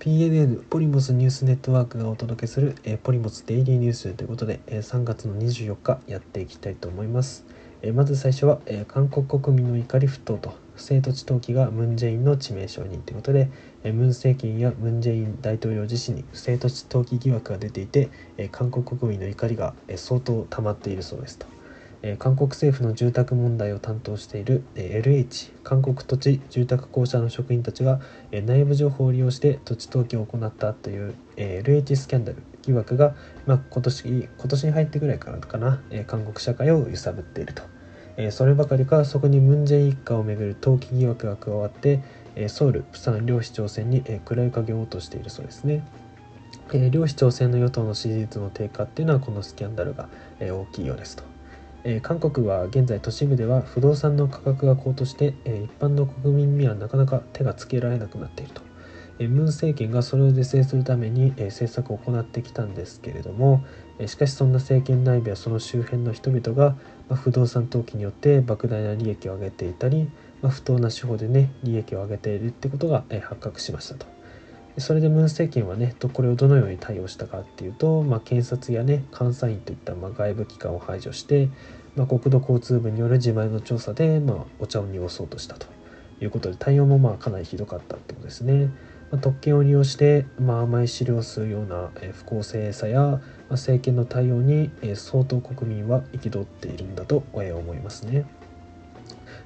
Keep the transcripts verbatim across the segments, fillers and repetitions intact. ピーエヌエヌ ポリモスニュースネットワークがお届けする、えー、ポリモスデイリーニュースということで、えー、さんがつのにじゅうよっかやっていきたいと思います。えー、まず最初は、えー、韓国国民の怒り沸騰と不正土地投機がムン・ジェインの致命傷にということで、えー、ムン政権やムン・ジェイン大統領自身に不正土地投機疑惑が出ていて、えー、韓国国民の怒りが、えー、相当溜まっているそうですと。韓国政府の住宅問題を担当している エルエイチ 韓国土地住宅公社の職員たちが内部情報を利用して土地投機を行ったという エルエイチ スキャンダル疑惑が、まあ、今年今年に入ってぐらいからかな韓国社会を揺さぶっていると。そればかりかそこにムン・ジェイン一家をめぐる投機疑惑が加わってソウル・釜山両市長選に暗い影を落としているそうですね。両市長選の与党の支持率の低下っていうのはこのスキャンダルが大きいようですと。韓国は現在都市部では不動産の価格が高騰して一般の国民にはなかなか手がつけられなくなっていると。ムン政権がそれを是正するために政策を行ってきたんですけれども、しかしそんな政権内部やその周辺の人々が不動産投機によって莫大な利益を上げていたり、不当な手法でね利益を上げているってことが発覚しましたと。それでムン政権はねこれをどのように対応したかっていうと、まあ、検察やね監査院といったまあ外部機関を排除して、まあ、国土交通部による自前の調査でまあお茶を濁そうとしたということで、対応もまあかなりひどかったってことですね。まあ、特権を利用して、まあ、甘い資料を吸うような不公正さや、まあ、政権の対応に相当国民は憤っているんだと思いますね。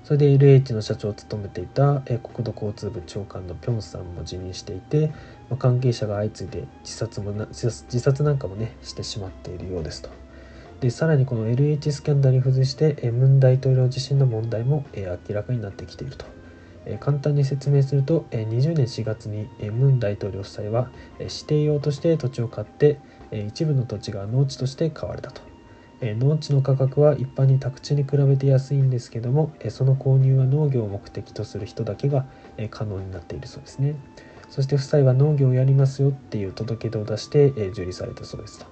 それで エルエイチ の社長を務めていた国土交通部長官のピョンさんも辞任していて、関係者が相次いで自殺もな自殺なんかもねしてしまっているようですと。でさらにこの エルエイチ スキャンダルに付随してムン大統領自身の問題も明らかになってきていると。簡単に説明すると、にじゅうねんしがつにムン大統領夫妻は指定用として土地を買って、一部の土地が農地として買われたと。農地の価格は一般に宅地に比べて安いんですけども、その購入は農業を目的とする人だけが可能になっているそうですね。そして夫妻は農業をやりますよっていう届け出を出して受理されたそうですと。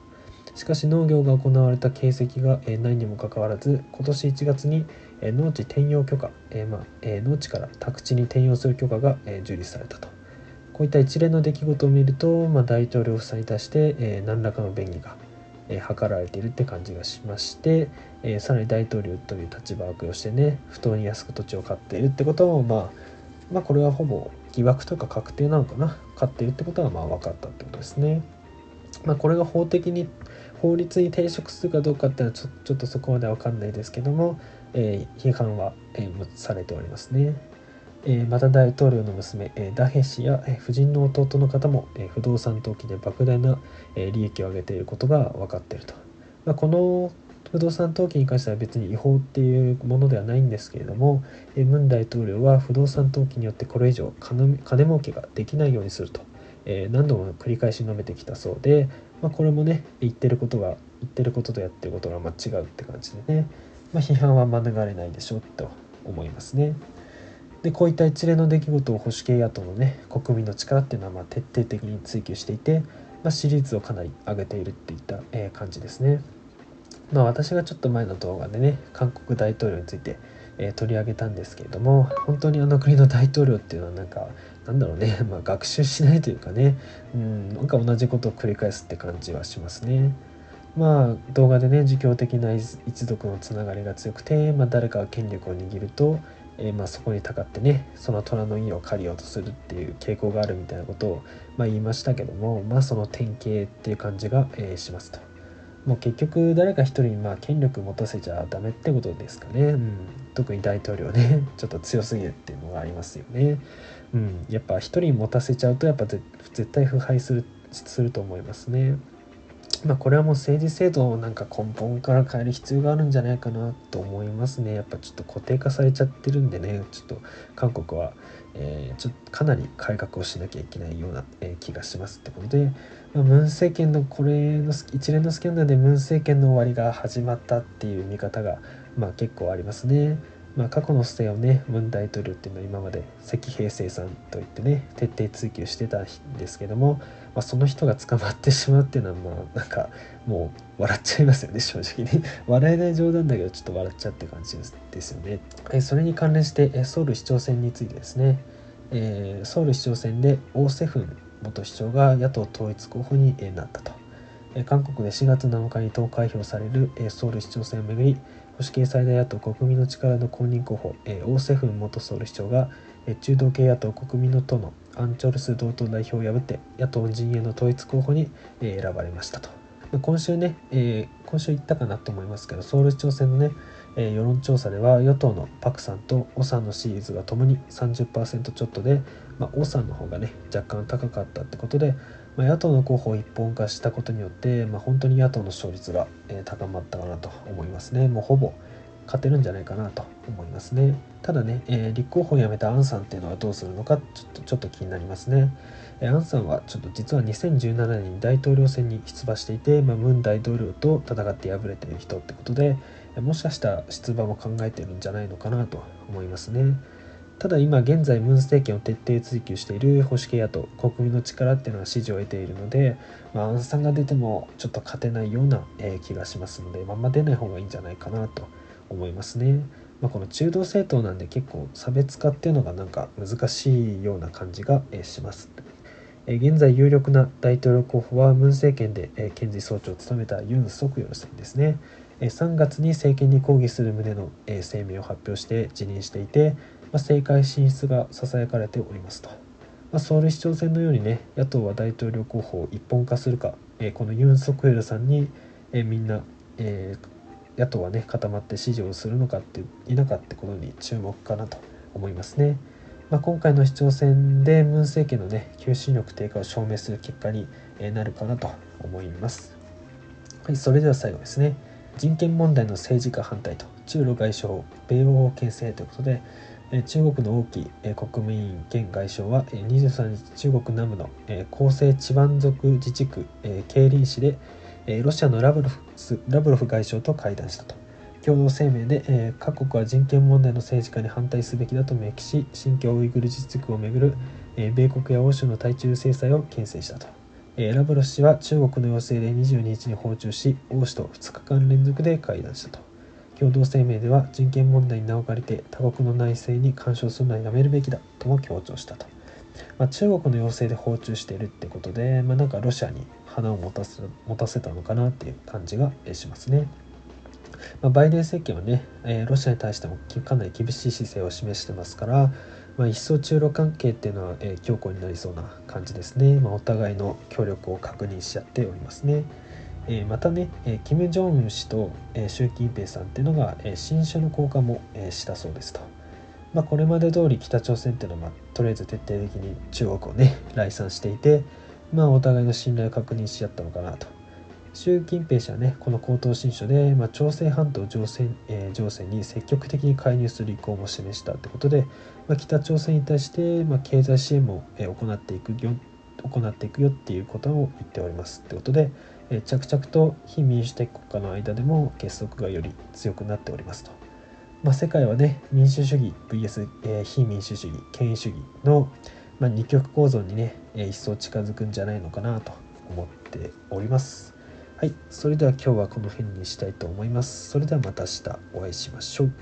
しかし農業が行われた形跡がないにもかかわらず、今年いちがつに農地転用許可、まあ、農地から宅地に転用する許可が受理されたと。こういった一連の出来事を見ると、まあ、大統領夫妻に対して何らかの便宜が図られているって感じがしまして、えー、さらに大統領という立場を悪用してね不当に安く土地を買っているってことも、まあ、まあこれはほぼ疑惑とか確定なのかな、買っているってことがまあ分かったってことですね。まあ、これが法的に法律に抵触するかどうかっていうのはちょ、ちょっとそこまでは分かんないですけども、えー、批判は、えー、されておりますね。えー、また大統領の娘、えー、ダヘ氏や、えー、夫人の弟の方も、えー、不動産投機で莫大な、えー、利益を上げていることが分かっていると。まあ、この不動産投機に関しては別に違法っていうものではないんですけれども、えー、ムン大統領は不動産投機によってこれ以上 金, 金儲けができないようにすると、えー、何度も繰り返し述べてきたそうで、まあ、これもね言ってることが言ってることとやってることがまあ違うって感じでね、まあ、批判は免れないでしょうと思いますね。でこういった一連の出来事を保守系野党のね国民の力っていうのはまあ徹底的に追求していて、まあ、支持率をかなり上げているっていった、えー、感じですね。まあ、私がちょっと前の動画でね韓国大統領について、えー、取り上げたんですけれども、本当にあの国の大統領っていうのはなんかなんだろうね、まあ、学習しないというかね、うんなんか同じことを繰り返すって感じはしますね。まあ動画でね儒教的な一族のつながりが強くて、まあ、誰かが権力を握るとえー、まあそこにたかってねその虎の家を借りようとするっていう傾向があるみたいなことをまあ言いましたけども、まあその典型っていう感じがえしますと。もう結局誰か一人にまあ権力持たせちゃダメってことですかね。うん、特に大統領ねちょっと強すぎるっていうのがありますよね。うん、やっぱ一人持たせちゃうとやっぱ絶対腐敗するすると思いますね。まあ、これはもう政治制度をなんか根本から変える必要があるんじゃないかなと思いますね。やっぱちょっと固定化されちゃってるんでね、ちょっと韓国は、えー、ちょっとかなり改革をしなきゃいけないような、えー、気がしますってことで、まあ、ムン政権のこれの一連のスキャンダルでムン政権の終わりが始まったっていう見方が、まあ、結構ありますね。まあ、過去の不正をねムン大統領っていうのは今まで積弊清算といってね徹底追及してたんですけども、まあ、その人が捕まってしまうっていうのはまあなんかもう笑っちゃいますよね、正直に笑えない冗談だけどちょっと笑っちゃうって感じですよね。えそれに関連してソウル市長選についてですね、えー、ソウル市長選でオ・セフン元市長が野党統一候補になったと。韓国でしがつなのかに投開票されるソウル市長選をめぐり、保守系最大野党国民の力の公認候補、オウ・セフン元ソウル市長が中道系野党国民の党のアン・チョルス同党代表を破って野党陣営の統一候補に選ばれましたと。今週ね、今週言ったかなと思いますけど、ソウル市長選のね、世論調査では与党のパクさんとオさんの支持率がともに さんじゅっパーセント ちょっとで、まあ、オさんの方がね若干高かったってことで、まあ、野党の候補を一本化したことによって、まあ、本当に野党の勝率が高まったかなと思いますね。もうほぼ勝てるんじゃないかなと思いますね。ただね、えー、立候補をやめたアンさんっていうのはどうするのかちょっと、ちょっと気になりますね。えー、アンさんはちょっと実はにせんじゅうななねんに大統領選に出馬していて、まあ、ムン大統領と戦って敗れている人ってことで、もしかしたら出馬も考えてるんじゃないのかなと思いますね。ただ今現在ムン政権を徹底追及している保守系野党国民の力っていうのは支持を得ているので、まあ、アンさんが出てもちょっと勝てないような、えー、気がしますので、まあ、あんま出ない方がいいんじゃないかなと思いますね。まあ、この中道政党なんで結構差別化っていうのがなんか難しいような感じがします。現在有力な大統領候補はムン政権で検事総長を務めたユン・ソクヨルさんですね。さんがつに政権に抗議する旨の声明を発表して辞任していて、政界進出がささやかれておりますと。ソウル市長選のようにね、野党は大統領候補を一本化するか、このユン・ソクヨルさんにみんな野党はね固まって支持をするのかっていなかったことに注目かなと思いますね。まあ、今回の市長選でムン政権のね求心力低下を証明する結果になるかなと思います。はい、それでは最後ですね。人権問題の政治化反対と中露外相米欧牽制ということで、中国の王毅国務委員兼外相はにじゅうさんにち中国南部の広西チワン族自治区桂林市でロシアのラブロフ、ラブロフ外相と会談したと。共同声明で、えー、各国は人権問題の政治化に反対すべきだと明記し、新疆ウイグル自治区をめぐる、えー、米国や欧州の対中制裁を牽制したと。えー、ラブロフ氏は中国の要請でにじゅうににちに訪中し、王氏とふつかかん連続で会談したと。共同声明では人権問題に名を借りて他国の内政に干渉するのはやめるべきだとも強調したと。まあ、中国の要請で訪中しているってことで、まあ、なんかロシアに花を持たせ、持たせたのかなっていう感じがしますね。まあ、バイデン政権はね、えー、ロシアに対してもかなり厳しい姿勢を示してますから、まあ、一層中ロ関係っていうのは、えー、強固になりそうな感じですね。まあ、お互いの協力を確認し合っておりますね。えー、またね、えー、キム・ジョンウン氏と、えー、習近平さんっていうのが、えー、親書の交換も、えー、したそうですと。まあ、これまで通り北朝鮮っていうのは、まあ、とりあえず徹底的に中国をね礼賛していて、まあ、お互いの信頼を確認し合ったのかなと。習近平氏はねこの口頭親書で、まあ、朝鮮半島情勢、えー、情勢に積極的に介入する意向も示したってことで、まあ、北朝鮮に対して、まあ、経済支援も行っていくよ行っていくよっていうことを言っておりますってことで、えー、着々と非民主的国家の間でも結束がより強くなっておりますと。まあ、世界はね民主主義 ブイエス、えー、非民主主義権威主義の、まあ、二極構造にね、えー、一層近づくんじゃないのかなと思っております。はい、それでは今日はこの辺にしたいと思います。それではまた明日お会いしましょう。